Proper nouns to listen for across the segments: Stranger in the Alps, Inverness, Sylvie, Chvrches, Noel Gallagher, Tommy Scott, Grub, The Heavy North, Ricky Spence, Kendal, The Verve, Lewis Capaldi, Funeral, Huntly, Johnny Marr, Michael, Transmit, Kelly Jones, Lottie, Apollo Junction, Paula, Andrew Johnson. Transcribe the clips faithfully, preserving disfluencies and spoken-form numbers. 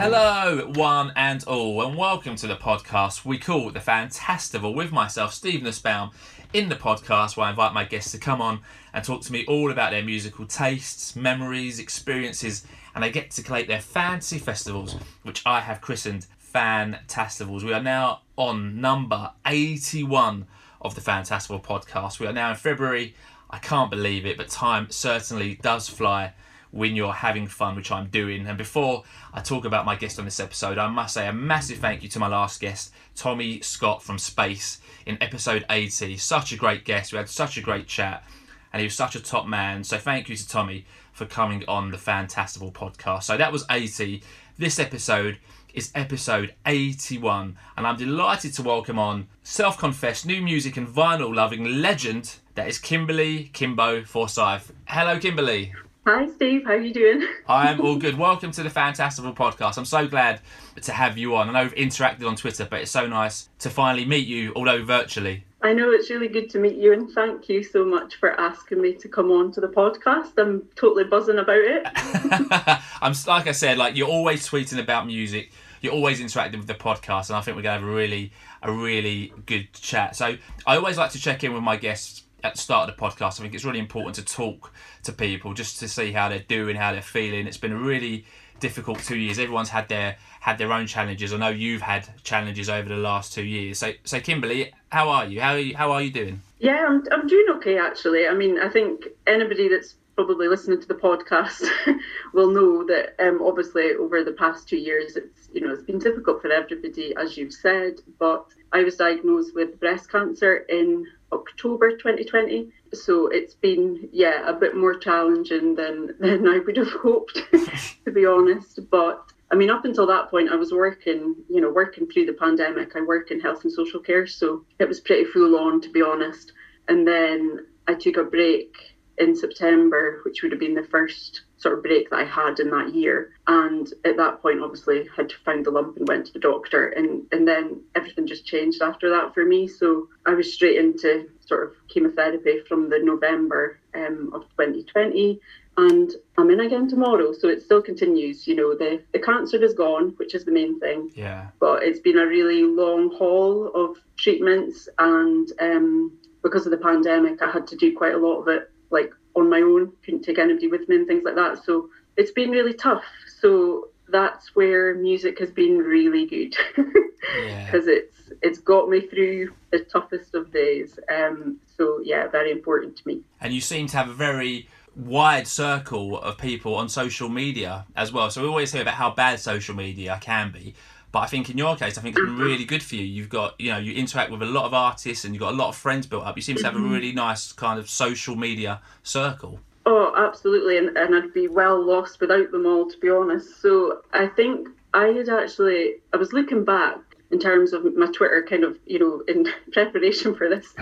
Hello, one and all, and welcome to the podcast we call The Fantastival with myself, Stephen Esbaum, in the podcast where I invite my guests to come on and talk to me all about their musical tastes, memories, experiences, and I get to collate their fantasy festivals, which I have christened Fantastivals. We are now on number eighty-one of the Fantastival podcast. We are now in February. I can't believe it, but time certainly does fly when you're having fun, which I'm doing. And before I talk about my guest on this episode, I must say a massive thank you to my last guest, Tommy Scott from Space, in episode eighty. Such a great guest. We had such a great chat, and he was such a top man. So thank you to Tommy for coming on the Fantastival podcast. So that was eighty. This episode is episode eighty-one, and I'm delighted to welcome on self-confessed new music and vinyl-loving legend that is Kimberley Kimbo Forsyth. Hello, Kimberley. Hi Steve, how are you doing? I'm all good. Welcome to the Fantastival podcast. I'm so glad to have you on. I know we've interacted on Twitter, but it's so nice to finally meet you, although virtually. I know, it's really good to meet you, and thank you so much for asking me to come on to the podcast. I'm totally buzzing about it. I'm like I said, like you're always tweeting about music. You're always interacting with the podcast, and I think we're going to have a really, a really good chat. So I always like to check in with my guests at the start of the podcast. I think it's really important to talk to people just to see how they're doing, how they're feeling. It's been a really difficult two years. Everyone's had their had their own challenges. I know you've had challenges over the last two years. So, so Kimberley, how are you? How are you, how are you doing? Yeah, I'm I'm doing okay actually. I mean, I think anybody that's probably listening to the podcast will know that um, obviously over the past two years, it's you know it's been difficult for everybody, as you've said. But I was diagnosed with breast cancer in October twenty twenty, so it's been yeah a bit more challenging than than I would have hoped to be honest. But I mean, up until that point I was working you know working through the pandemic. I work in health and social care, so it was pretty full on, to be honest. And then I took a break in September, which would have been the first sort of break that I had in that year, and at that point obviously had found the lump and went to the doctor, and and then everything just changed after that for me. So I was straight into sort of chemotherapy from the November um, of twenty twenty, and I'm in again tomorrow, so it still continues. You know, the the cancer is gone, which is the main thing. Yeah. But it's been a really long haul of treatments, and um, because of the pandemic I had to do quite a lot of it like on my own, couldn't take anybody with me and things like that. So it's been really tough. So that's where music has been really good, because yeah. it's it's got me through the toughest of days. Um, so yeah, very important to me. And you seem to have a very wide circle of people on social media as well. So we always hear about how bad social media can be, but I think in your case, I think it's been really good for you. You've got, you know, you interact with a lot of artists and you've got a lot of friends built up. You seem to have a really nice kind of social media circle. Oh, absolutely. And, and I'd be well lost without them all, to be honest. So I think I had actually, I was looking back in terms of my Twitter kind of, you know, in preparation for this,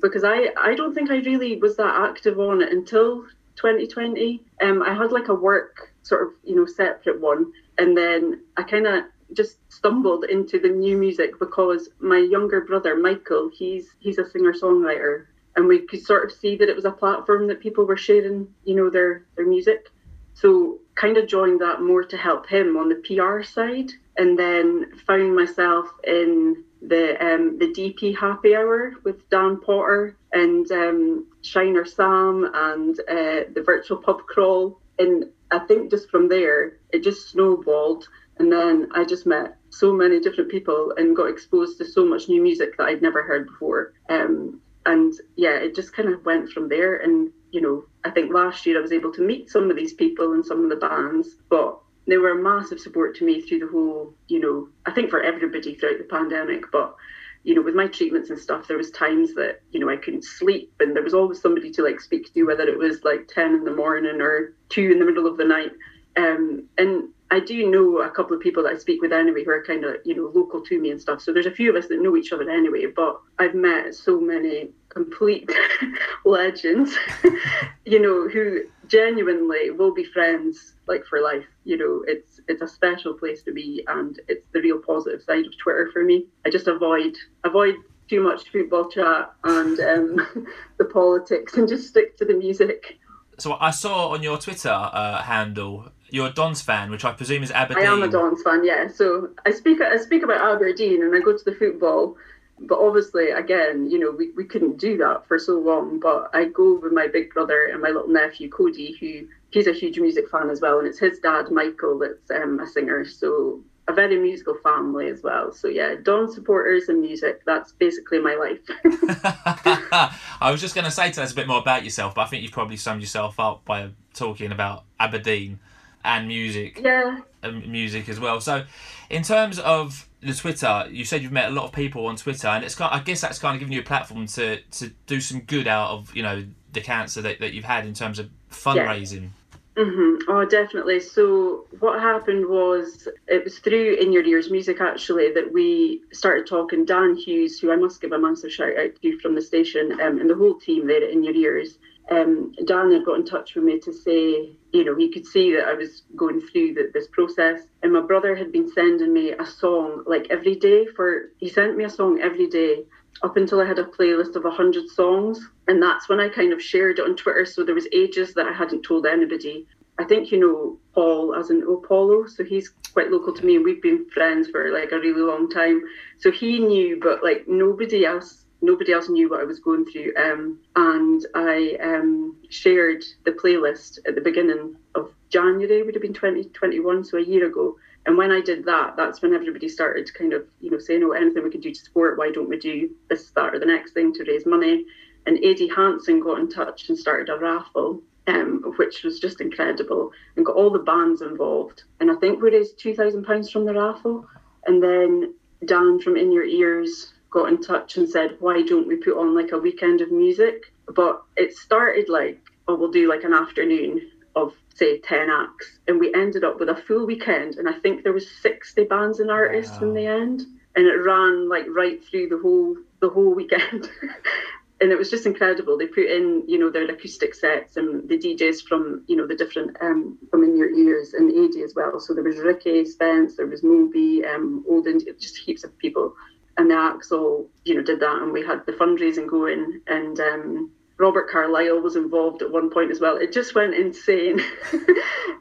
because I, I don't think I really was that active on it until twenty twenty. Um, I had like a work sort of, you know, separate one. And then I kind of just stumbled into the new music because my younger brother Michael, he's he's a singer-songwriter, and we could sort of see that it was a platform that people were sharing, you know, their their music. So kind of joined that more to help him on the P R side, and then found myself in the um the D P Happy Hour with Dan Potter and um Shiner Sam and uh, the virtual pub crawl, and I think just from there it just snowballed. And then I just met so many different people and got exposed to so much new music that I'd never heard before. Um, and yeah, it just kind of went from there. And, you know, I think last year I was able to meet some of these people and some of the bands, but they were a massive support to me through the whole, you know, I think for everybody throughout the pandemic. But, you know, with my treatments and stuff, there was times that, you know, I couldn't sleep, and there was always somebody to like speak to, whether it was like ten in the morning or two in the middle of the night. Um, and I do know a couple of people that I speak with anyway who are kind of, you know, local to me and stuff. So there's a few of us that know each other anyway, but I've met so many complete legends, you know, who genuinely will be friends, like, for life. You know, it's it's a special place to be, and it's the real positive side of Twitter for me. I just avoid, avoid too much football chat and um, the politics, and just stick to the music. So I saw on your Twitter uh, handle You're a Dons fan, which I presume is Aberdeen. I am a Dons fan, yeah. So I speak I speak about Aberdeen and I go to the football, but obviously, again, you know, we, we couldn't do that for so long, but I go with my big brother and my little nephew, Cody, who he's a huge music fan as well, and it's his dad, Michael, that's um, a singer, so a very musical family as well. So yeah, Dons supporters and music, that's basically my life. I was just going to say to us a bit more about yourself, but I think you've probably summed yourself up by talking about Aberdeen and music. Yeah. And music as well. So in terms of the Twitter, you said you've met a lot of people on Twitter, and it's kind of, I guess that's kind of given you a platform to, to do some good out of, you know, the cancer that, that you've had in terms of fundraising. Yeah. Mm-hmm. Oh, definitely. So what happened was, it was through In Your Ears Music, actually, that we started talking. Dan Hughes, who I must give a massive shout out to from the station, um, and the whole team there at In Your Ears, um, Dan had got in touch with me to say, you know, he could see that I was going through the, this process. And my brother had been sending me a song, like, every day. For He sent me a song every day up until I had a playlist of one hundred songs. And that's when I kind of shared it on Twitter. So there was ages that I hadn't told anybody. I think, you know, Paul, as in Apollo. So he's quite local to me, and we've been friends for like a really long time. So he knew, but like nobody else, nobody else knew what I was going through. Um, and I um, shared the playlist at the beginning of January, would have been twenty twenty-one, so a year ago. And when I did that, that's when everybody started kind of, you know, saying, oh, anything we can do to support, why don't we do this, that, or the next thing to raise money? And Aidy Hansen got in touch and started a raffle, um, which was just incredible, and got all the bands involved. And I think we raised two thousand pounds from the raffle. And then Dan from In Your Ears got in touch and said, why don't we put on like a weekend of music? But it started like, oh, we'll do like an afternoon of, say, ten acts, and we ended up with a full weekend, and I think there was sixty bands and artists. Wow. In the end, and it ran like right through the whole the whole weekend. And it was just incredible. They put in, you know, their acoustic sets, and the D Js from, you know, the different um from In Your Ears and Aidy as well. So there was Ricky Spence, there was Moby, um old India, just heaps of people, and the acts all, you know, did that, and we had the fundraising going, and um Robert Carlyle was involved at one point as well. It just went insane.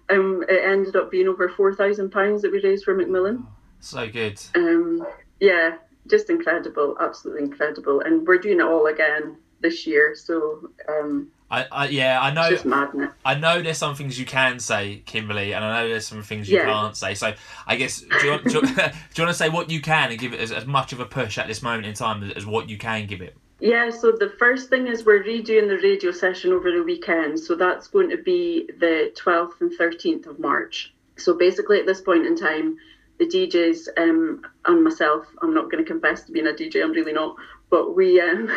um, it ended up being over four thousand pounds that we raised for Macmillan. So good. Um, yeah, just incredible, absolutely incredible. And we're doing it all again this year. So um, I, I, yeah, I know. It's just madness. I know there's some things you can say, Kimberley, and I know there's some things you yeah. can't say. So I guess, do you, want, do, you, do you want to say what you can and give it as, as much of a push at this moment in time as, as what you can give it? Yeah, so the first thing is we're redoing the radio session over the weekend. So that's going to be the twelfth and thirteenth of March. So basically at this point in time, the D Js um, and myself, I'm not going to confess to being a D J, I'm really not, but we, um,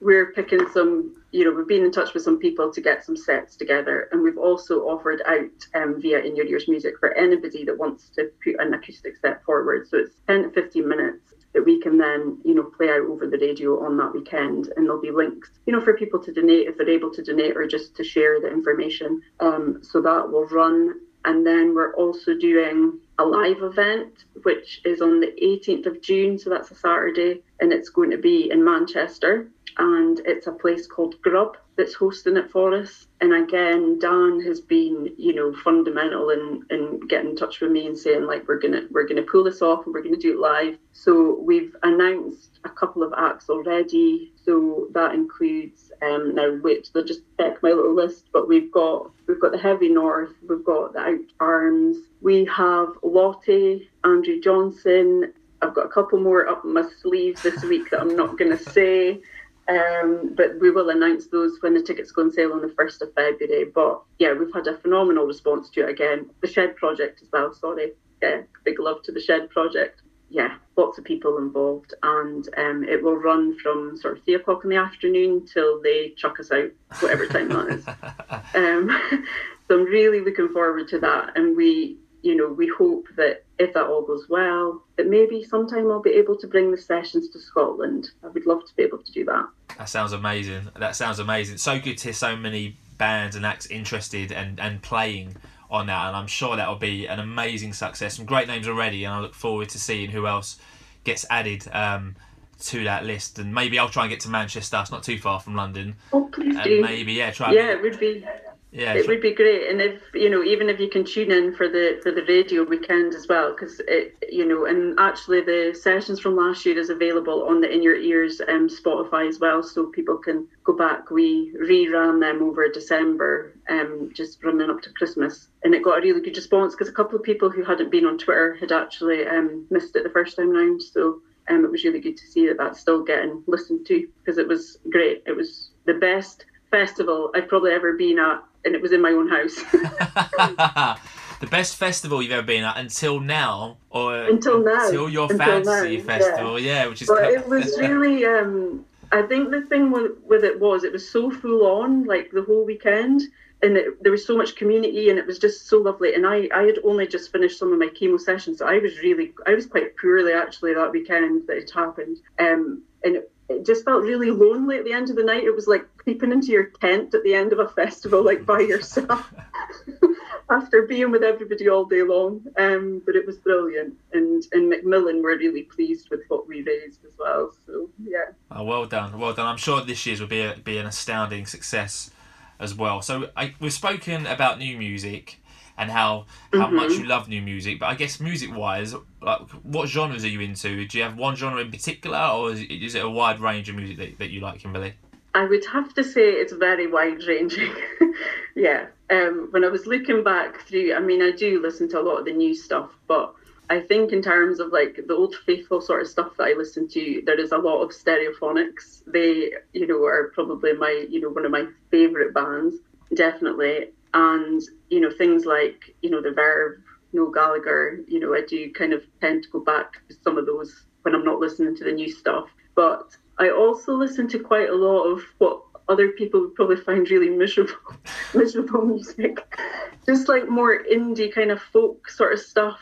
we're picking some, you know, we've been in touch with some people to get some sets together. And we've also offered out um, via In Your Ears Music for anybody that wants to put an acoustic set forward. So it's ten to fifteen minutes that we can then, you know, play out over the radio on that weekend. And there'll be links, you know, for people to donate if they're able to donate, or just to share the information. Um, so that will run. And then we're also doing a live event, which is on the eighteenth of June. So that's a Saturday, and it's going to be in Manchester. And it's a place called Grub that's hosting it for us. And again, Dan has been, you know, fundamental in, in getting in touch with me and saying, like, we're gonna we're gonna pull this off, and we're gonna do it live. So we've announced a couple of acts already. So that includes um now wait till I just check my little list, but we've got we've got The Heavy North, we've got The Out Arms, we have Lottie, Andrew Johnson, I've got a couple more up my sleeve this week that I'm not gonna say. Um, but we will announce those when the tickets go on sale on the first of February. But yeah, we've had a phenomenal response to it again. The Shed project as well, sorry. Yeah, big love to the Shed project. Yeah, lots of people involved. And um, it will run from sort of three o'clock in the afternoon till they chuck us out, whatever time that is. Um, so I'm really looking forward to that. And we, you know, we hope that if that all goes well, that maybe sometime I'll be able to bring the sessions to Scotland. I would love to be able to do that. That sounds amazing. That sounds amazing. So good to hear so many bands and acts interested and, and playing on that. And I'm sure that'll be an amazing success. Some great names already, and I look forward to seeing who else gets added um, to that list. And maybe I'll try and get to Manchester. It's not too far from London. Oh, please and do. Maybe, yeah, try. Yeah, it would be... Yeah, it would be great. And if, you know, even if you can tune in for the for the radio weekend as well, because it, you know, and actually the sessions from last year is available on the In Your Ears um, Spotify as well, so people can go back. We reran them over December, um, just running up to Christmas, and it got a really good response because a couple of people who hadn't been on Twitter had actually um, missed it the first time round. So um, it was really good to see that that's still getting listened to, because it was great. It was the best festival I've probably ever been at, and it was in my own house. The best festival you've ever been at until now, or until now, until your fancy until now, festival, yeah. yeah, which is. But it was really. Um, I think the thing with, with it was it was so full on, like the whole weekend, and it, there was so much community, and it was just so lovely. And I, I had only just finished some of my chemo sessions, so I was really, I was quite poorly actually that weekend that it happened, um, and. It, It just felt really lonely at the end of the night. It was like creeping into your tent at the end of a festival, like by yourself, after being with everybody all day long. Um, but it was brilliant. And and Macmillan were really pleased with what we raised as well. So, yeah. Oh, well done. Well done. I'm sure this year's will be, a, be an astounding success as well. So I, we've spoken about new music and how, how mm-hmm. much you love new music. But I guess music-wise, like, what genres are you into? Do you have one genre in particular, or is, is it a wide range of music that, that you like, Kimberley? I would have to say it's very wide-ranging, yeah. Um, when I was looking back through, I mean, I do listen to a lot of the new stuff, but I think in terms of, like, the old faithful sort of stuff that I listen to, there is a lot of Stereophonics. They, you know, are probably my, you know, one of my favourite bands, definitely. And, you know, things like, you know, The Verve, Noel Gallagher, you know, I do kind of tend to go back to some of those when I'm not listening to the new stuff. But I also listen to quite a lot of what other people would probably find really miserable, miserable music. Just like more indie kind of folk sort of stuff.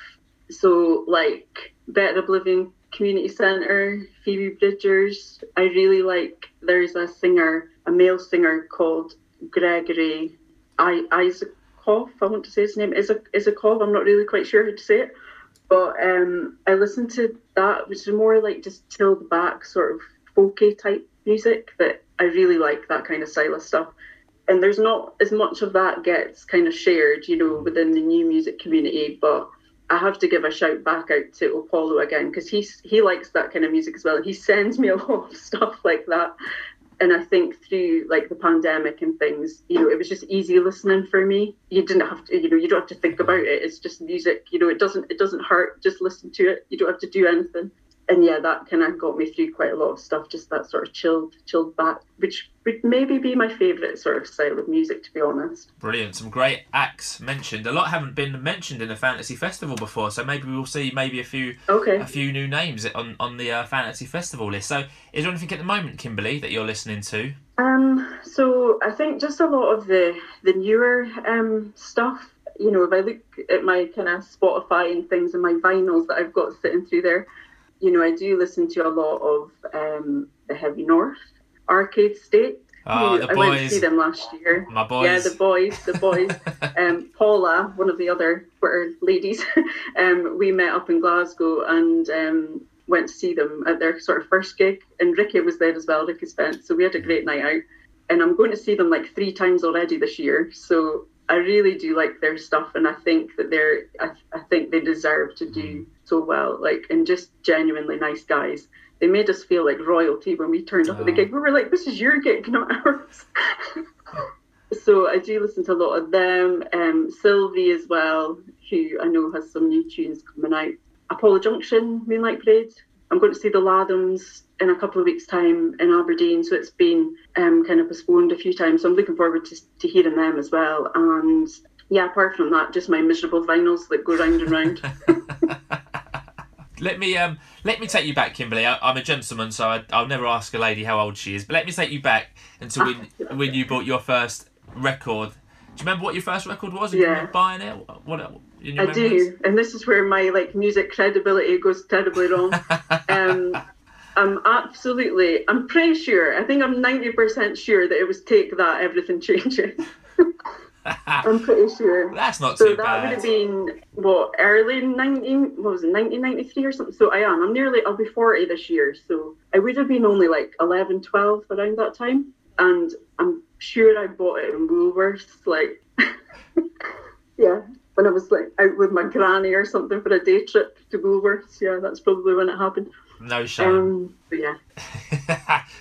So like Better Oblivion Community Centre, Phoebe Bridgers. I really like, there's a singer, a male singer called Gregory I, Isakov, I want to say his name, Isakov, I'm not really quite sure how to say it, but um, I listened to that, which is more like just chilled back sort of folky type music, but I really like that kind of style of stuff. And there's not as much of that gets kind of shared, you know, within the new music community, but I have to give a shout back out to Apollo again, because he's he likes that kind of music as well. He sends me a lot of stuff like that. And I think through like the pandemic and things, you know, it was just easy listening for me. You didn't have to, you know, you don't have to think about it. It's just music, you know, it doesn't, it doesn't hurt. Just listen to it. You don't have to do anything. And yeah, that kind of got me through quite a lot of stuff. Just that sort of chilled, chilled back, which would maybe be my favourite sort of style of music, to be honest. Brilliant. Some great acts mentioned. A lot haven't been mentioned in a fantasy festival before, so maybe we'll see maybe a few okay. a few new names on, on the uh, fantasy festival list. So is there anything at the moment, Kimberley, that you're listening to? Um, so I think just a lot of the, the newer um, stuff. You know, if I look at my kind of Spotify and things and my vinyls that I've got sitting through there, you know, I do listen to a lot of um, The Heavy North, Arcade State. Oh, the I boys. went to see them last year. My boys. Yeah, the boys, the boys. um, Paula, one of the other Twitter ladies, um, we met up in Glasgow and um, went to see them at their sort of first gig. And Ricky was there as well, Ricky Spence. So we had a great night out. And I'm going to see them like three times already this year. So I really do like their stuff, and I think that they're, I, I think they deserve to do so well, like, and just genuinely nice guys. They made us feel like royalty when we turned up oh. at the gig. We were like, this is your gig, not ours. So I do listen to a lot of them. Um, Sylvie as well, who I know has some new tunes coming out. Apollo Junction, Moonlight Parade. I'm going to see the Lathams in a couple of weeks' time in Aberdeen, so it's been um, kind of postponed a few times, so I'm looking forward to, to hearing them as well. And yeah, apart from that, just my miserable vinyls that go round and round. Let me um, let me take you back, Kimberley. I, I'm a gentleman, so I, I'll never ask a lady how old she is, but let me take you back until when, when you bought your first record. Do you remember what your first record was? Yeah. You remember buying it? What? In your I memories? do, and this is where my like music credibility goes terribly wrong. um, I'm absolutely, I'm pretty sure, I think I'm ninety percent sure that it was Take That, Everything Changes. I'm pretty sure. That's not so too that bad. Would have been, what, early nineteen, what was it, nineteen ninety-three or something? So I am, I'm nearly, I'll be forty this year, so I would have been only like eleven, twelve around that time, and I'm sure I bought it in Woolworths, like, yeah, when I was like out with my granny or something for a day trip to Woolworths. Yeah, that's probably when it happened. No shame. Um, but yeah.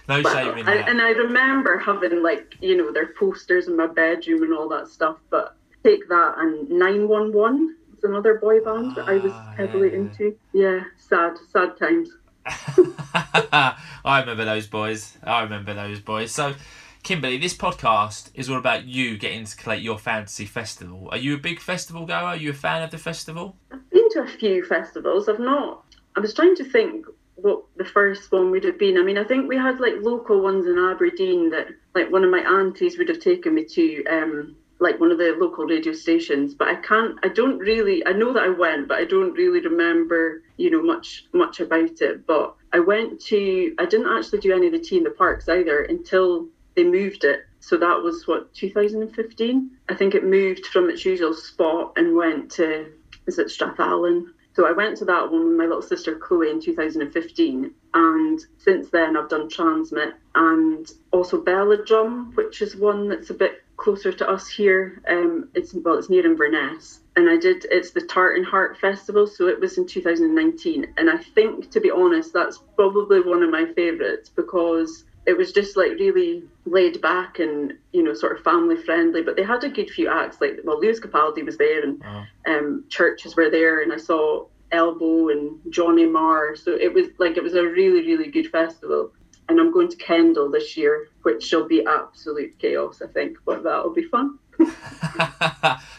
no but shame in I, that. And I remember having, like, you know, their posters in my bedroom and all that stuff, but Take That and nine one one was another boy band that I was heavily yeah. into. Yeah, sad, sad times. I remember those boys. I remember those boys. So, Kimberley, this podcast is all about you getting to collate your fantasy festival. Are you a big festival goer? Are you a fan of the festival? I've been to a few festivals. I've not... I was trying to think what the first one would have been. I mean, I think we had, like, local ones in Aberdeen that, like, one of my aunties would have taken me to, um, like, one of the local radio stations. But I can't... I don't really... I know that I went, but I don't really remember, you know, much much about it. But I went to... I didn't actually do any of the Tea in the Parks either until they moved it. So that was, what, two thousand fifteen? I think it moved from its usual spot and went to... Is it Strathallan? So I went to that one with my little sister Chloe in two thousand fifteen, and since then I've done Transmit and also Belladrum, which is one that's a bit closer to us here. Um, it's well, it's near Inverness, and I did. It's the Tartan Heart Festival, so it was in two thousand nineteen, and I think, to be honest, that's probably one of my favourites because it was just like really laid back and, you know, sort of family friendly, but they had a good few acts, like, well, Lewis Capaldi was there and oh. um, Chvrches were there, and I saw Elbow and Johnny Marr, so it was like, it was a really, really good festival. And I'm going to Kendal this year, which shall be absolute chaos, I think, but that'll be fun.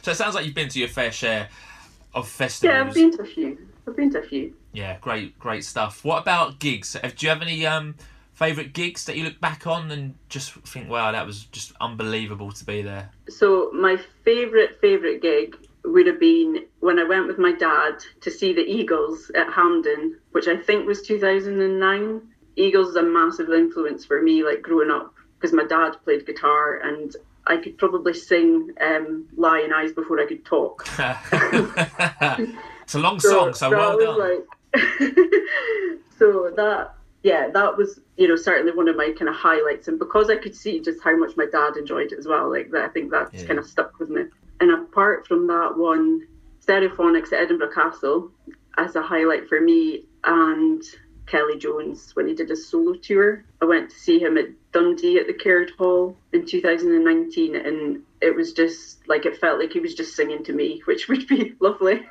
So it sounds like you've been to your fair share of festivals. Yeah, I've been to a few. I've been to a few. Yeah, great, great stuff. What about gigs? Do you have any... Um... favourite gigs that you look back on and just think, wow, that was just unbelievable to be there? So my favourite, favourite gig would have been when I went with my dad to see the Eagles at Hampden, which I think was two thousand nine. Eagles is a massive influence for me, like, growing up, because my dad played guitar and I could probably sing um, Lion Eyes before I could talk. It's a long so, song, so, so well done. Like... so that... Yeah, that was, you know, certainly one of my kind of highlights. And because I could see just how much my dad enjoyed it as well, like, that, I think that's yeah. kind of stuck with me. And apart from that one, Stereophonics at Edinburgh Castle as a highlight for me, and Kelly Jones when he did his solo tour. I went to see him at Dundee at the Caird Hall in two thousand nineteen, and it was just, like, it felt like he was just singing to me, which would be lovely.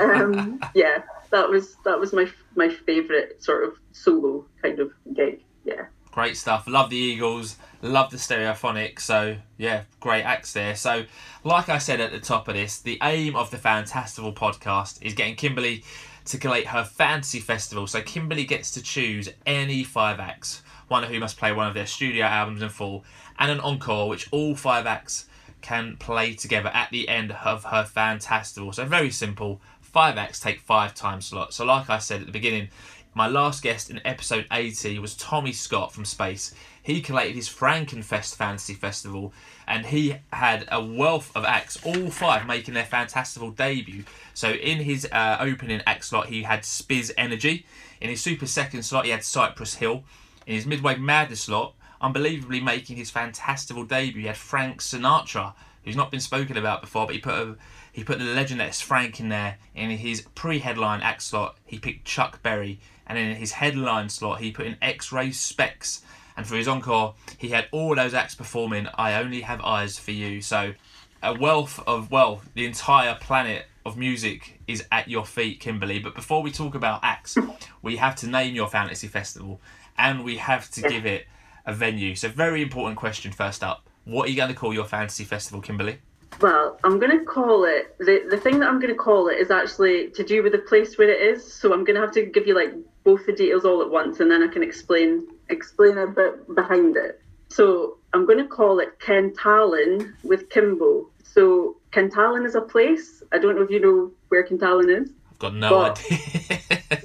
um, yeah. That was that was my my favourite sort of solo kind of gig, yeah. Great stuff. Love the Eagles, love the Stereophonics. So, yeah, great acts there. So, like I said at the top of this, the aim of the Fantastival podcast is getting Kimberley to collate her fantasy festival. So, Kimberley gets to choose any five acts, one of who must play one of their studio albums in full, and an encore, which all five acts can play together at the end of her Fantastival. So, very simple. Five acts take five time slots. So like I said at the beginning, my last guest in episode eighty was Tommy Scott from Space. He collated his Frankenfest Fantasy Festival, and he had a wealth of acts, all five making their Fantastival debut. So in his uh, opening act slot, he had Spiz Energy. In his super second slot, he had Cypress Hill. In his midway madness slot, unbelievably making his Fantastival debut, he had Frank Sinatra, who's not been spoken about before, but he put a... He put the legend that's Frank in there. In his pre-headline act slot, he picked Chuck Berry. And in his headline slot, he put in X-Ray Specs. And for his encore, he had all those acts performing I Only Have Eyes for You. So a wealth of, well, the entire planet of music is at your feet, Kimberley. But before we talk about acts, we have to name your fantasy festival. And we have to give it a venue. So very important question first up. What are you going to call your fantasy festival, Kimberley? Well, I'm going to call it, the, the thing that I'm going to call it is actually to do with the place where it is. So I'm going to have to give you, like, both the details all at once, and then I can explain explain a bit behind it. So I'm going to call it Kentallen with Kimbo. So Kentallen is a place. I don't know if you know where Kentallen is. I've got no idea.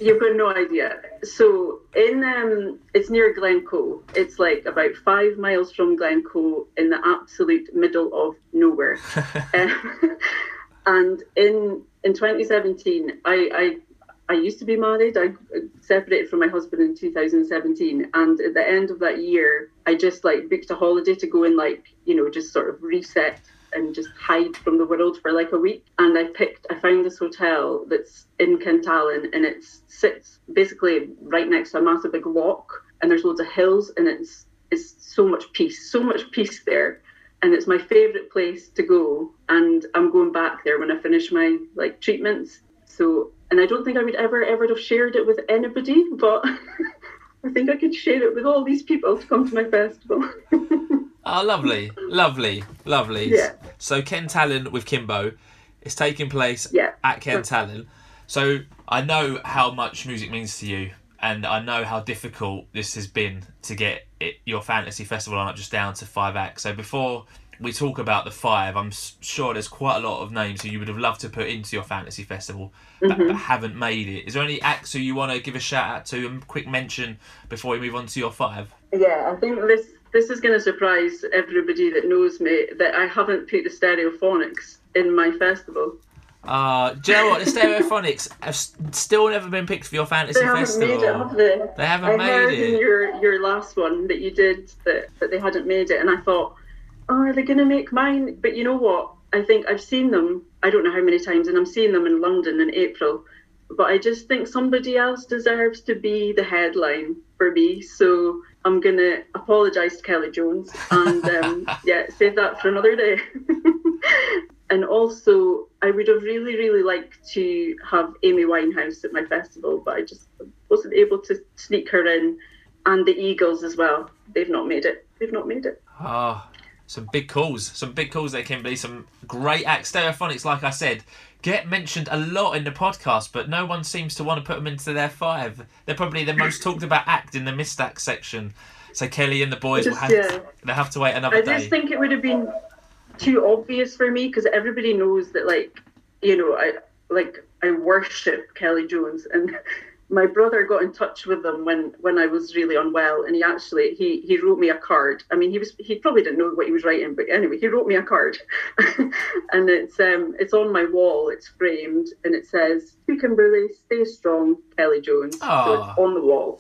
You've got no idea. So in um, it's near Glencoe. It's like about five miles from Glencoe in the absolute middle of nowhere. um, and in in twenty seventeen, I, I I used to be married. I separated from my husband in two thousand seventeen, and at the end of that year, I just like booked a holiday to go and like, you know, just sort of reset and just hide from the world for like a week. And I picked, I found this hotel that's in Kintallen, and it sits basically right next to a massive big lock, and there's loads of hills, and it's it's so much peace, so much peace there. And it's my favourite place to go, and I'm going back there when I finish my like treatments. So, and I don't think I would ever, ever have shared it with anybody, but I think I could share it with all these people to come to my festival. Oh, lovely, lovely, lovely. Yeah. So Kintallen with Kimbo is taking place yeah. at Kintallen. So I know how much music means to you, and I know how difficult this has been to get it, your fantasy festival lineup just down to five acts. So before we talk about the five, I'm sure there's quite a lot of names who you would have loved to put into your fantasy festival but, mm-hmm. but haven't made it. Is there any acts who you want to give a shout out to and quick mention before we move on to your five? Yeah, I think this this is going to surprise everybody that knows me that I haven't put the Stereophonics in my festival. Uh, do you know what? The Stereophonics have still never been picked for your fantasy they festival. They haven't made it, have they? They haven't I made heard it. In your, your last one that you did that, that they hadn't made it, and I thought, oh, are they going to make mine? But you know what? I think I've seen them, I don't know how many times, and I'm seeing them in London in April, but I just think somebody else deserves to be the headline for me, so I'm going to apologise to Kelly Jones and um, yeah, save that for another day. And also, I would have really, really liked to have Amy Winehouse at my festival, but I just wasn't able to sneak her in. And the Eagles as well. They've not made it. They've not made it. Ah, oh, some big calls. Some big calls there, Kimberley. Some great acts. Stereophonics, like I said, get mentioned a lot in the podcast, but no one seems to want to put them into their five. They're probably the most talked about act in the missed act section. So Kelly and the boys just, will have, yeah. to, they'll have to wait another I day. I just think it would have been too obvious for me, because everybody knows that, like, you know, I like I worship Kelly Jones, and my brother got in touch with them when when I was really unwell, and he actually he he wrote me a card. I mean, he was he probably didn't know what he was writing, but anyway, he wrote me a card, and it's um it's on my wall, it's framed, and it says, "To Kimberley, stay strong, Kelly Jones." Aww. So it's on the wall.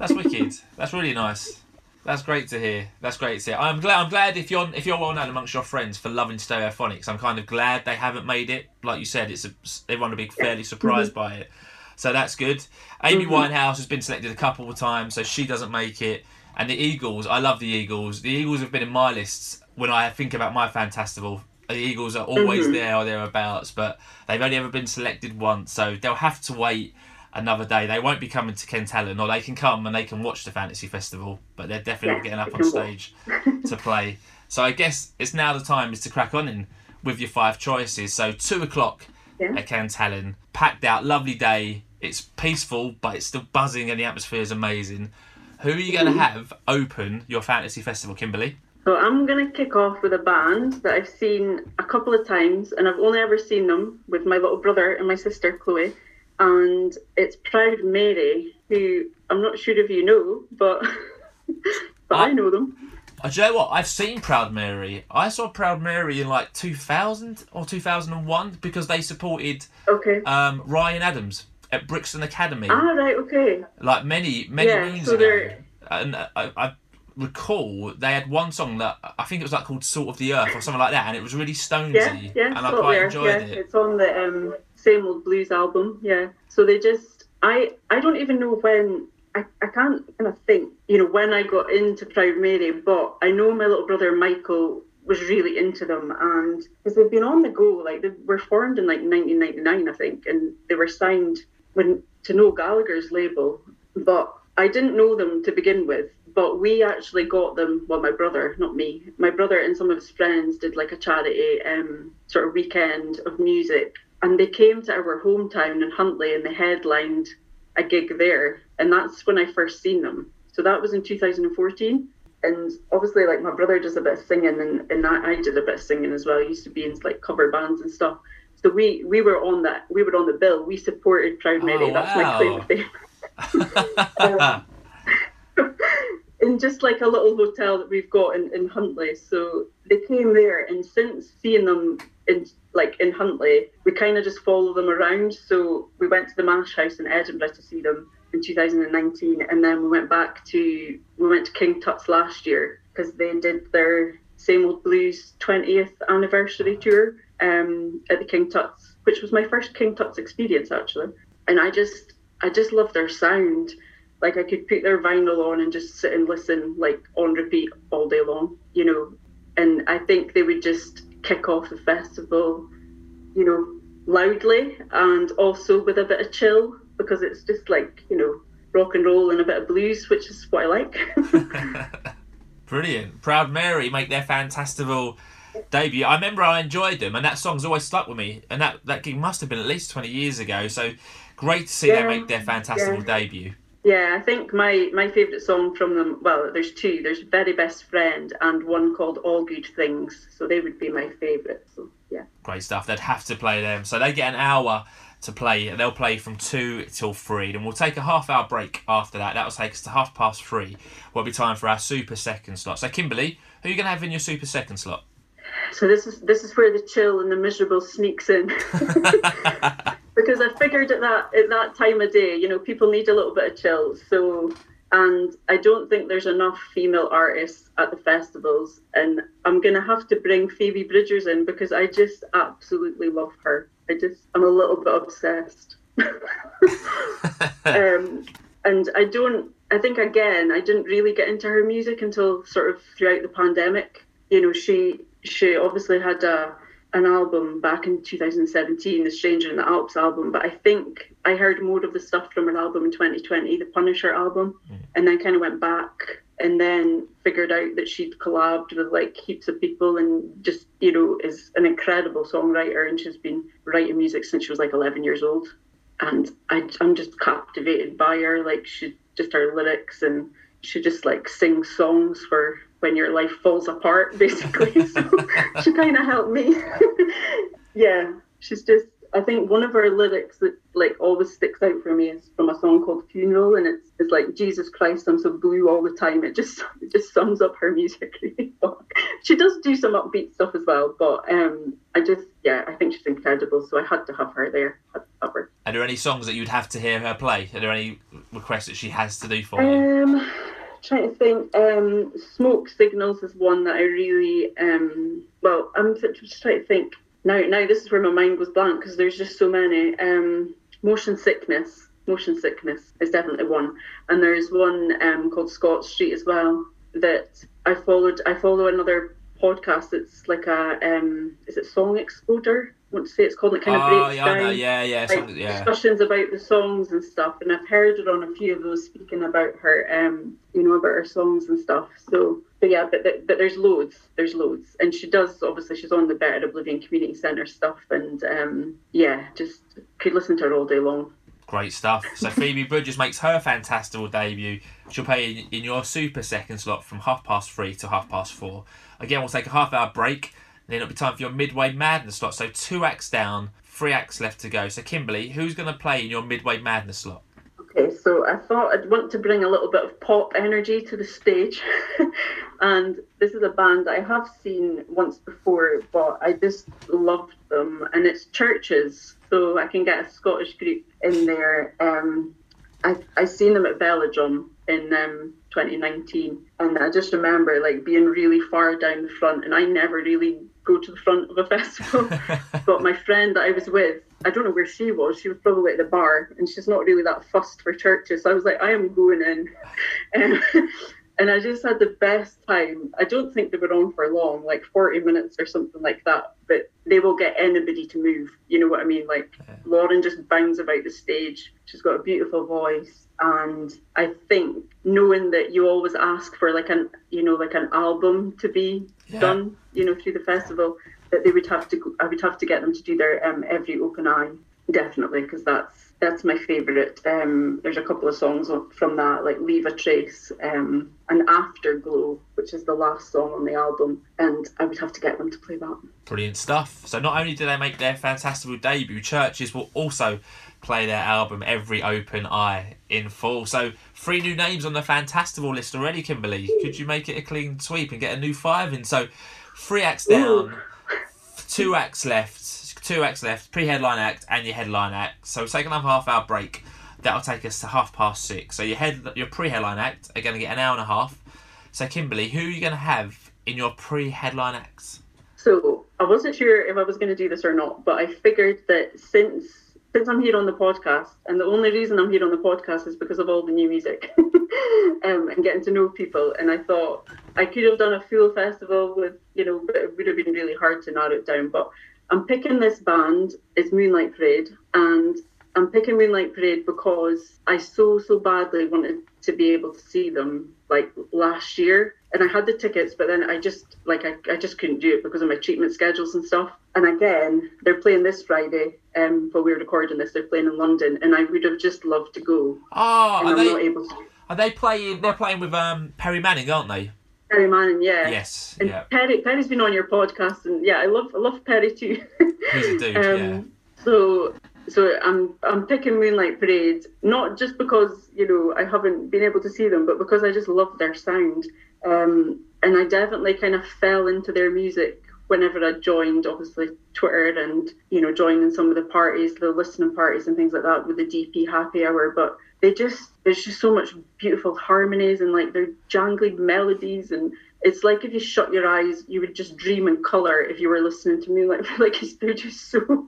That's wicked. That's really nice. That's great to hear. That's great to hear. I'm glad. I'm glad if you're if you're well known amongst your friends for loving Stereophonics. I'm kind of glad they haven't made it. Like you said, it's a, everyone will be fairly surprised mm-hmm. by it. So that's good. Amy mm-hmm. Winehouse has been selected a couple of times, so she doesn't make it. And the Eagles. I love the Eagles. The Eagles have been in my lists when I think about my Fantastival. The Eagles are always mm-hmm. there or thereabouts, but they've only ever been selected once, so they'll have to wait another day. They won't be coming to Kintallen, or they can come and they can watch the fantasy festival, but they're definitely yeah, not getting up on stage to play. So I guess it's now the time is to crack on in with your five choices. So two o'clock yeah. at Kintallen, packed out, lovely day. It's peaceful, but it's still buzzing and the atmosphere is amazing. Who are you going to mm-hmm. have open your fantasy festival, Kimberley? So I'm going to kick off with a band that I've seen a couple of times, and I've only ever seen them with my little brother and my sister Chloe. And it's Proud Mary, who I'm not sure if you know, but, but I, I know them. Do you know what? I've seen Proud Mary. I saw Proud Mary in like two thousand or two thousand one because they supported okay. um, Ryan Adams at Brixton Academy. Ah, right, okay. Like many, many yeah, moons so ago. And I, I recall they had one song that I think it was like called Salt of the Earth or something like that, and it was really Stonesy, yeah, yeah, and I quite enjoyed yeah, it. It's on the... Um... Same Old Blues album, yeah. So they just, I, I don't even know when, I, I can't kind of think, you know, when I got into Proud Mary, but I know my little brother Michael was really into them, and because they've been on the go, like they were formed in like nineteen ninety-nine, I think, and they were signed when, to Noel Gallagher's label, but I didn't know them to begin with, but we actually got them, well, my brother, not me, my brother and some of his friends did like a charity um, sort of weekend of music. And they came to our hometown in Huntly, and they headlined a gig there. And that's when I first seen them. So that was in two thousand fourteen. And obviously, like, my brother does a bit of singing, and, and I, I did a bit of singing as well. I used to be in, like, cover bands and stuff. So we, we were on that. We were on the bill. We supported Proud Mary. Oh, that's wow. my claim to fame. In just, like, a little hotel that we've got in, in Huntly. So they came there. And since seeing them in like in Huntly, we kind of just follow them around. So we went to the Mash House in Edinburgh to see them in two thousand nineteen, and then we went back to we went to King Tuts last year because they did their Same Old Blues twentieth anniversary tour um, at the King Tuts, which was my first King Tuts experience actually, and I just I just love their sound. Like I could put their vinyl on and just sit and listen like on repeat all day long, you know. And I think they would just kick off the festival, you know, loudly and also with a bit of chill, because it's just like, you know, rock and roll and a bit of blues, which is what I like. Brilliant. Proud Mary make their fantastical debut. I remember I enjoyed them, and that song's always stuck with me. And that, that gig must have been at least twenty years ago. So great to see yeah, them make their fantastical yeah. debut. Yeah, I think my, my favourite song from them, well, there's two. There's Very Best Friend and one called All Good Things. So they would be my favourite. So, yeah. Great stuff. They'd have to play them. So they get an hour to play. They'll play from two till three. And we'll take a half hour break after that. That'll take us to half past three. Will be time for our super second slot. So, Kimberley, who are you going to have in your super second slot? So this is this is where the chill and the miserable sneaks in. Because I figured at that at that time of day, you know, people need a little bit of chill. So, and I don't think there's enough female artists at the festivals, and I'm going to have to bring Phoebe Bridgers in because I just absolutely love her. I just I'm a little bit obsessed. um, and I don't I think again I didn't really get into her music until sort of throughout the pandemic. You know, she she obviously had a an album back in two thousand seventeen, the Stranger in the Alps album, but I think I heard more of the stuff from her album in twenty twenty, the Punisher album, mm. and then kind of went back and then figured out that she'd collabed with like heaps of people and just, you know, is an incredible songwriter, and she's been writing music since she was like eleven years old, and I, I'm just captivated by her, like she just her lyrics, and she just like sings songs for when your life falls apart, basically. So she kind of helped me. Yeah, she's just, I think one of her lyrics that like always sticks out for me is from a song called Funeral, and it's it's like, Jesus Christ, I'm so blue all the time. It just it just sums up her music really well. She does do some upbeat stuff as well, but um, I just, yeah, I think she's incredible, so I had to have her there. I had to have her. Are there any songs that you'd have to hear her play? Are there any requests that she has to do for you? Um, trying to think um Smoke Signals is one that I really um well I'm just trying to think now now this is where my mind goes blank because there's just so many. um Motion Sickness Motion Sickness is definitely one, and there's one um called Scott Street as well that I followed I follow another podcast. It's like a um is it Song Exploder, I want to say it's called, and it kind of oh, breaks yeah, down no, yeah, yeah, like, yeah. discussions about the songs and stuff, and I've heard it on a few of those speaking about her, um, you know, about her songs and stuff. So, but yeah, but, but there's loads, there's loads, and she does, obviously, she's on the Better Oblivion Community Centre stuff, and um, yeah, just could listen to her all day long. Great stuff. So Phoebe Bridgers makes her fantastical debut. She'll play in, in your super second slot from half past three to half past four. Again, we'll take a half hour break. Then it'll be time for your Midway Madness slot. So two acts down, three acts left to go. So Kimberley, who's going to play in your Midway Madness slot? Okay, so I thought I'd want to bring a little bit of pop energy to the stage. And this is a band I have seen once before, but I just loved them. And it's Chvrches, so I can get a Scottish group in there. Um, I I seen them at Belladrum in um, twenty nineteen. And I just remember like being really far down the front, and I never really go to the front of a festival. But my friend that I was with, I don't know where she was, she was probably at the bar, and she's not really that fussed for Chvrches, so I was like, I am going in. Um, and I just had the best time. I don't think they were on for long, like forty minutes or something like that, but they will get anybody to move, you know what I mean? Like yeah. Lauren just bounds about the stage, she's got a beautiful voice. And I think knowing that you always ask for like an, you know, like an album to be yeah. done, you know, through the festival, that they would have to, I would have to get them to do their um, Every Open Eye, definitely, because that's that's my favourite. Um, there's a couple of songs from that, like Leave a Trace um, and Afterglow, which is the last song on the album, and I would have to get them to play that. Brilliant stuff. So not only do they make their fantastical debut, Chvrches will also play their album Every Open Eye in full. So three new names on the fantastical list already, Kimberley. Could you make it a clean sweep and get a new five in? So three acts down, Ooh. two acts left, two acts left, pre-headline act and your headline act. So we've taken up a half hour break. That'll take us to half past six. So your head, your pre-headline act are going to get an hour and a half. So Kimberley, who are you going to have in your pre-headline act? So I wasn't sure if I was going to do this or not, but I figured that since since I'm here on the podcast, and the only reason I'm here on the podcast is because of all the new music um, and getting to know people. And I thought I could have done a full festival with, you know, but it would have been really hard to narrow it down. But I'm picking this band, it's Moonlight Parade, and I'm picking Moonlight Parade because I so, so badly wanted to be able to see them like last year. And I had the tickets, but then I just like I, I just couldn't do it because of my treatment schedules and stuff. And again, they're playing this Friday, um, while we're recording this, they're playing in London, and I would have just loved to go. Oh, and I'm they, not able to. Are they playing, they're playing with um, Perry Manning, aren't they? Perry Manning, yeah. Yes. And yeah. Perry, Perry's been on your podcast, and yeah, I love I love Perry too. He's a dude, um, yeah. So... So I'm I'm picking Moonlight Parade, not just because, you know, I haven't been able to see them, but because I just love their sound. Um, and I definitely kind of fell into their music whenever I joined, obviously, Twitter and, you know, joining some of the parties, the listening parties and things like that with the D P Happy Hour. But they just, there's just so much beautiful harmonies and like their jangly melodies, and it's like if you shut your eyes, you would just dream in colour if you were listening to Moonlight Parade. Like, they're just so...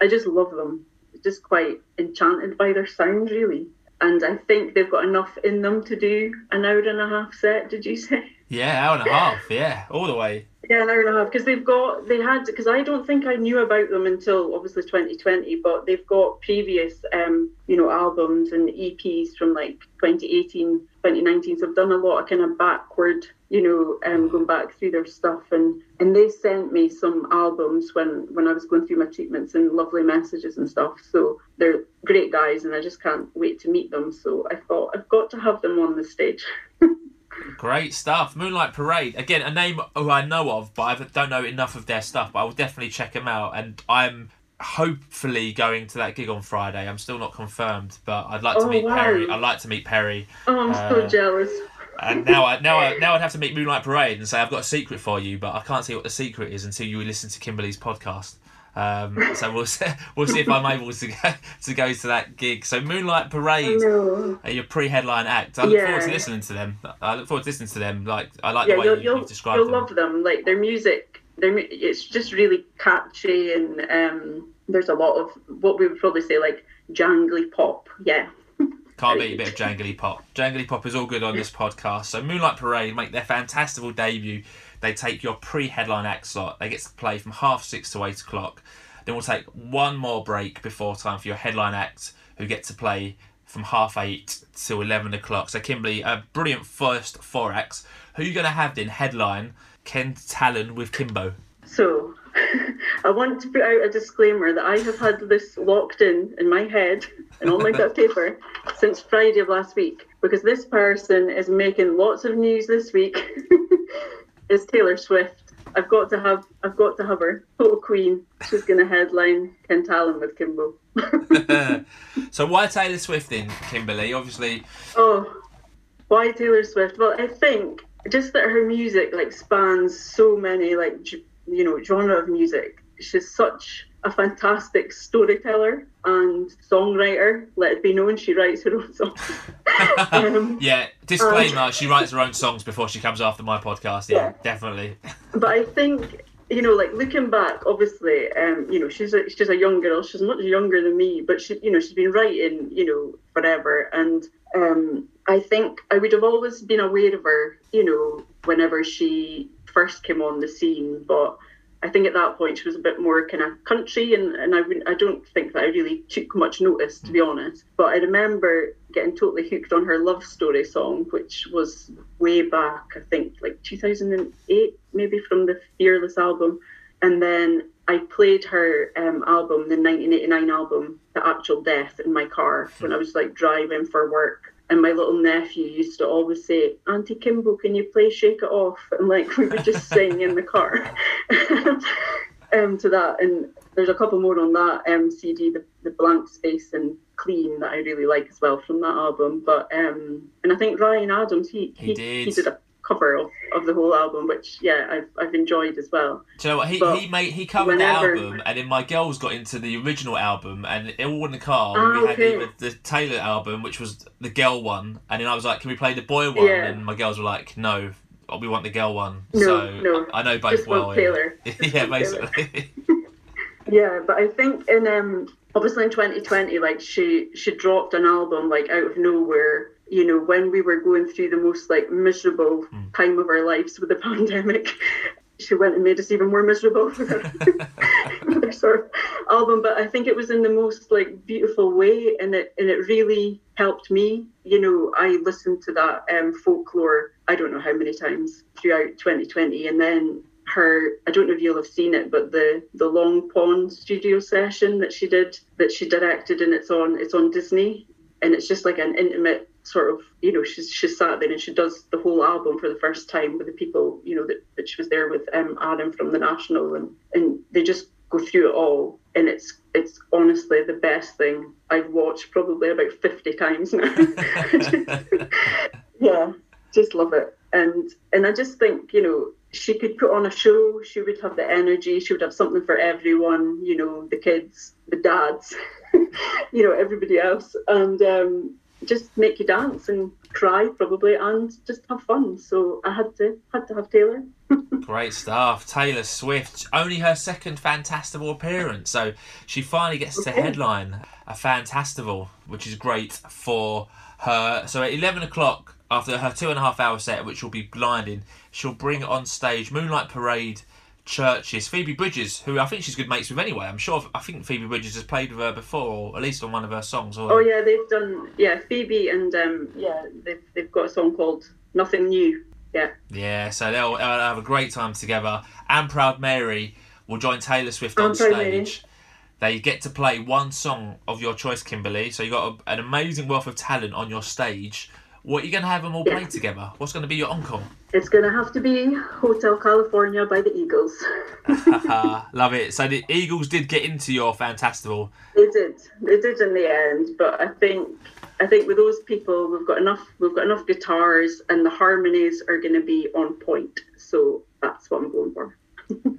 I just love them. Just quite enchanted by their sound, really. And I think they've got enough in them to do an hour and a half set, did you say? Yeah, hour and a half, yeah, all the way. Yeah, an hour and a half, because they've got, they had, because I don't think I knew about them until obviously twenty twenty, but they've got previous, um, you know, albums and E Ps from like twenty eighteen, twenty nineteen, so I've done a lot of kind of backward, you know, um, going back through their stuff, and, and they sent me some albums when, when I was going through my treatments and lovely messages and stuff, so they're great guys and I just can't wait to meet them, so I thought I've got to have them on the stage. Great stuff. Moonlight Parade. Again, a name who I know of, but I don't know enough of their stuff, but I will definitely check them out. And I'm hopefully going to that gig on Friday. I'm still not confirmed, but I'd like to oh, meet wow. Perry. I'd like to meet Perry. Oh, I'm uh, so jealous. And now, I, now, I, now I'd have to meet Moonlight Parade and say, I've got a secret for you, but I can't see what the secret is until you listen to Kimberley's podcast. Um, so we'll see, we'll see if I'm able to go, to go to that gig. So Moonlight Parade, uh, your pre-headline act. I look yeah. forward to listening to them. I look forward to listening to them. Like I like yeah, the way you'll, you, you describe them. You'll love them. Like their music, their it's just really catchy, and um, there's a lot of what we would probably say like jangly pop. Yeah. Can't beat a bit of jangly pop. Jangly pop is all good on this podcast. So Moonlight Parade make their fantastical debut. They take your pre-headline act slot. They get to play from half six to eight o'clock. Then we'll take one more break before time for your headline act, who get to play from half eight to eleven o'clock. So Kimberley, a brilliant first four acts. Who are you going to have in headline? Ken Talon with Kimbo. So I want to put out a disclaimer that I have had this locked in in my head and on my bit of paper since Friday of last week, because this person is making lots of news this week. It's Taylor Swift. I've got to have I've got to have her. Total Queen. She's gonna headline Ken Talon with Kimbo. So why Taylor Swift in, Kimberley? Obviously Oh why Taylor Swift? Well, I think just that her music like spans so many like you know, genre of music. She's such a fantastic storyteller and songwriter. Let it be known she writes her own songs. um, yeah, disclaimer, um, she writes her own songs before she comes after my podcast. Yeah, yeah. Definitely. But I think, you know, like looking back, obviously, um, you know, she's a, she's a young girl. She's much younger than me, but she, you know, she's been writing, you know, forever. And um, I think I would have always been aware of her, you know, whenever she first came on the scene, but I think at that point she was a bit more kind of country, and, and I wouldn't, I don't think that I really took much notice, to be honest. But I remember getting totally hooked on her Love Story song, which was way back, I think, like two thousand eight, maybe, from the Fearless album. And then I played her um, album, the nineteen eighty-nine album, The Actual Death, in my car when I was like driving for work. And my little nephew used to always say, Auntie Kimbo, can you play Shake It Off? And like we would just sing in the car um, to that. And there's a couple more on that um, C D, the, the Blank Space and Clean, that I really like as well from that album. But um, and I think Ryan Adams, he he, he did. he did a cover of, of the whole album, which yeah, I've I've enjoyed as well. Do you know what, he but he made he covered whenever... the album, and then my girls got into the original album, and all in the car. Oh, we okay. had either the Taylor album, which was the girl one, and then I was like, can we play the boy one? Yeah. And my girls were like, no, we want the girl one. No, so no. I, I know both just well. Taylor. Yeah, yeah basically. Yeah, but I think in um obviously in twenty twenty, like she she dropped an album like out of nowhere. You know, when we were going through the most like miserable mm. time of our lives with the pandemic, she went and made us even more miserable with her sort of album. But I think it was in the most like beautiful way, and it and it really helped me. You know, I listened to that um, folklore I don't know how many times throughout twenty twenty, and then her, I don't know if you'll have seen it, but the the Long Pond studio session that she did that she directed, and it's on it's on Disney, and it's just like an intimate sort of, you know, she's she sat there and she does the whole album for the first time with the people, you know, that, that she was there with um Adam from The National, and and they just go through it all, and it's it's honestly the best thing I've watched probably about fifty times now. Yeah, just love it. And and I just think, you know, she could put on a show, she would have the energy, she would have something for everyone, you know, the kids, the dads, you know, everybody else, and um just make you dance and cry probably, and just have fun. So I had to had to have Taylor. Great stuff. Taylor Swift, only her second Fantastival appearance, so she finally gets okay. to headline a Fantastival, which is great for her. So at eleven o'clock, after her two and a half hour set, which will be blinding, she'll bring on stage Moonlight Parade, Chvrches, Phoebe Bridgers, who I think she's good mates with anyway. I'm sure, I think Phoebe Bridgers has played with her before, or at least on one of her songs. Or... Oh yeah, they've done, yeah, Phoebe and, um, yeah, they've, they've got a song called Nothing New, yeah. Yeah, so they'll, they'll have a great time together. And Proud Mary will join Taylor Swift on stage. They get to play one song of your choice, Kimberley, so you've got a, an amazing wealth of talent on your stage. What are you going to have them all yeah. play together? What's going to be your encore? It's going to have to be Hotel California by the Eagles. Love it. So the Eagles did get into your Fantastival. They did. They did in the end. But I think I think with those people, we've got enough. We've got enough guitars, and the harmonies are going to be on point. So that's what I'm going for.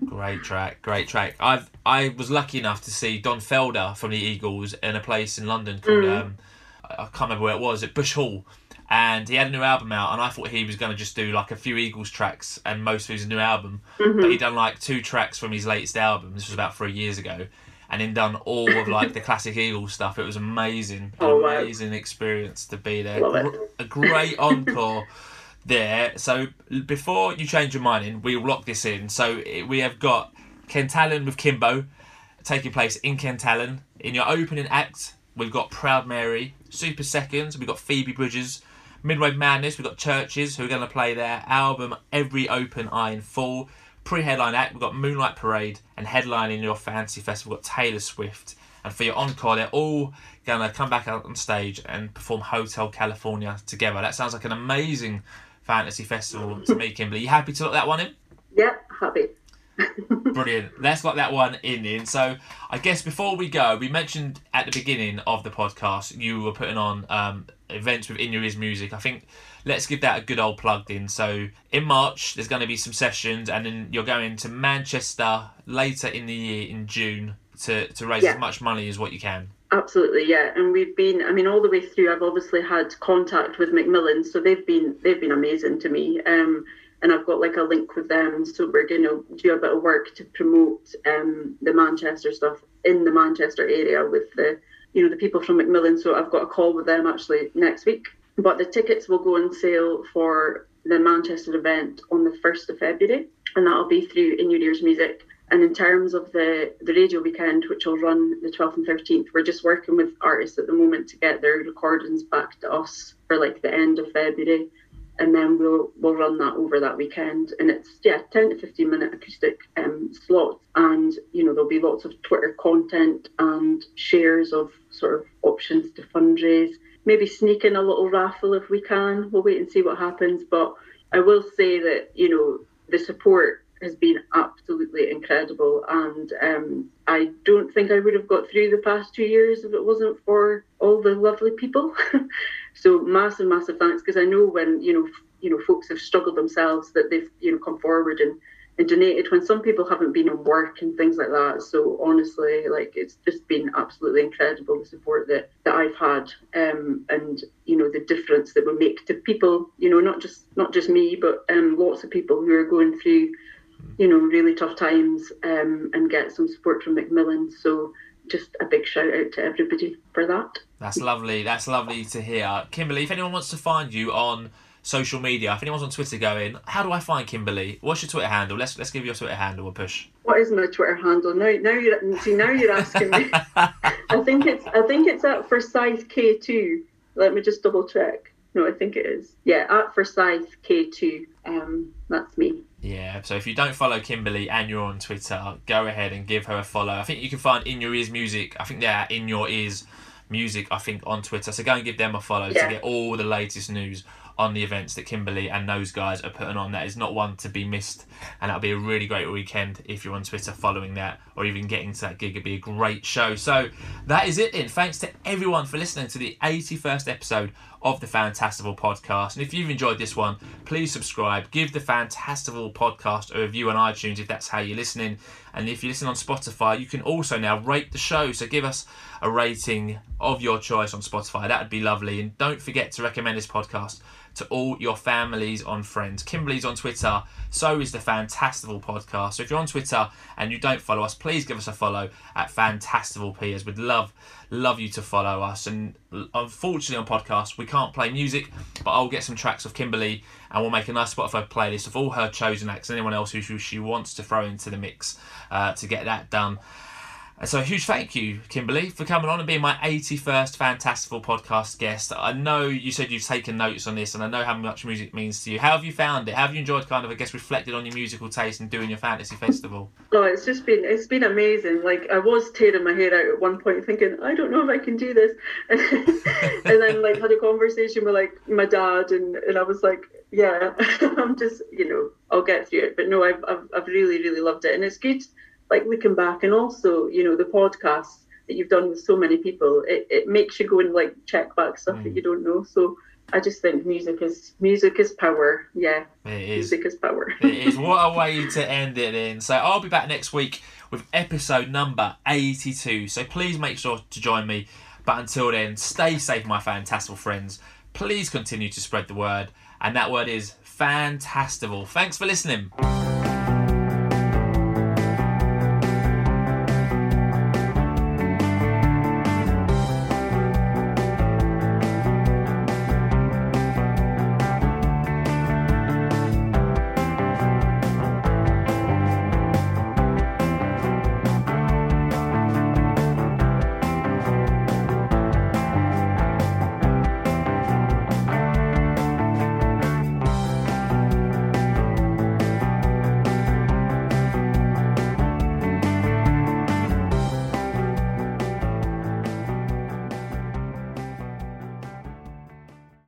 Great track, great track. I I was lucky enough to see Don Felder from the Eagles in a place in London called mm. um, I can't remember where it was, at Bush Hall. And he had a new album out, and I thought he was going to just do like a few Eagles tracks and most of his new album. Mm-hmm. But he'd done like two tracks from his latest album. This was about three years ago. And then done all of like the classic Eagles stuff. It was amazing. Oh, an amazing wow. experience to be there. A great encore there. So before you change your mind in, we'll lock this in. So we have got Kentallen with Kimbo taking place in Kentallen. In your opening act, we've got Proud Mary. Super Seconds, we've got Phoebe Bridgers. Midway Madness, we've got Chvrches, who are going to play their album Every Open Eye in Full. Pre-headline act, we've got Moonlight Parade, and headlining your Fantasy Fest, we've got Taylor Swift. And for your encore, they're all going to come back out on stage and perform Hotel California together. That sounds like an amazing Fantasy Festival to me, Kimberley. You happy to lock that one in? Yeah, happy. Brilliant. Let's lock that one in then. So I guess before we go, we mentioned at the beginning of the podcast you were putting on um, events with In Your Ears Music. I think let's give that a good old plug in. So in March there's going to be some sessions, and then you're going to Manchester later in the year in June to, to raise yeah. as much money as what you can. Absolutely, yeah. And we've been, I mean, all the way through I've obviously had contact with Macmillan, so they've been they've been amazing to me. Um And I've got like a link with them, so we're going to do a bit of work to promote um, the Manchester stuff in the Manchester area with the, you know, the people from Macmillan. So I've got a call with them actually next week. But the tickets will go on sale for the Manchester event on the first of February, and that'll be through In Your Ears Music. And in terms of the, the radio weekend, which will run the twelfth and thirteenth, we're just working with artists at the moment to get their recordings back to us for like the end of February. And then we'll we'll run that over that weekend, and it's yeah ten to fifteen minute acoustic um slots, and you know there'll be lots of Twitter content and shares of sort of options to fundraise. Maybe sneak in a little raffle if we can. We'll wait and see what happens. But I will say that you know the support has been absolutely incredible, and um, I don't think I would have got through the past two years if it wasn't for all the lovely people. So massive, massive thanks, because I know when you know you know, folks have struggled themselves that they've, you know, come forward and, and donated when some people haven't been in work and things like that. So honestly, like, it's just been absolutely incredible, the support that, that I've had, um, and, you know, the difference that we make to people, you know, not just not just me, but um, lots of people who are going through, you know, really tough times, um, and get some support from Macmillan. So just a big shout out to everybody for that. That's lovely. That's lovely to hear. Kimberley, if anyone wants to find you on social media, if anyone's on Twitter going, how do I find Kimberley? What's your Twitter handle? Let's let's give your Twitter handle a push. What is my Twitter handle? Now now you're see now you're asking me. I think it's I think it's at Forsyth K two. Let me just double check. No, I think it is. Yeah, at Forsyth K two. Um, that's me. Yeah, so if you don't follow Kimberley and you're on Twitter, go ahead and give her a follow. I think you can find In Your Ears Music. I think they're In Your Ears Music, I think, on Twitter. So go and give them a follow yeah. to get all the latest news on the events that Kimberley and those guys are putting on. That is not one to be missed, and that'll be a really great weekend if you're on Twitter following that, or even getting to that gig. It'd be a great show. So that is it then. Thanks to everyone for listening to the eighty-first episode of the Fantastival Podcast. And if you've enjoyed this one, please subscribe, give the Fantastival Podcast a review on iTunes if that's how you're listening. And if you listen on Spotify, you can also now rate the show. So give us a rating of your choice on Spotify. That would be lovely. And don't forget to recommend this podcast to all your families and friends. Kimberley's on Twitter, so is the Fantastival Podcast. So if you're on Twitter and you don't follow us, please give us a follow at Fantastival P, as we'd love, love you to follow us. And unfortunately on podcasts, we can't play music, but I'll get some tracks of Kimberley and we'll make a nice Spotify playlist of all her chosen acts and anyone else who she wants to throw into the mix uh, to get that done. So a huge thank you, Kimberley, for coming on and being my eighty-first Fantastival Podcast guest. I know you said you've taken notes on this, and I know how much music means to you. How have you found it? How have you enjoyed, kind of, I guess, reflected on your musical taste and doing your fantasy festival? Oh, it's just been, it's been amazing. Like, I was tearing my hair out at one point thinking, I don't know if I can do this. And, and then, like, had a conversation with, like, my dad, and, and I was like, yeah, I'm just, you know, I'll get through it. But no, I've, I've, I've really, really loved it. And it's good, like, looking back, and also, you know, the podcasts that you've done with so many people, it, it makes you go and, like, check back stuff mm. that you don't know. So I just think music is music is power. Yeah, it is. Music is power. It is. What a way to end it then. So I'll be back next week with episode number eighty-two. So please make sure to join me. But until then, stay safe, my fantastical friends. Please continue to spread the word. And that word is Fantastival. Thanks for listening.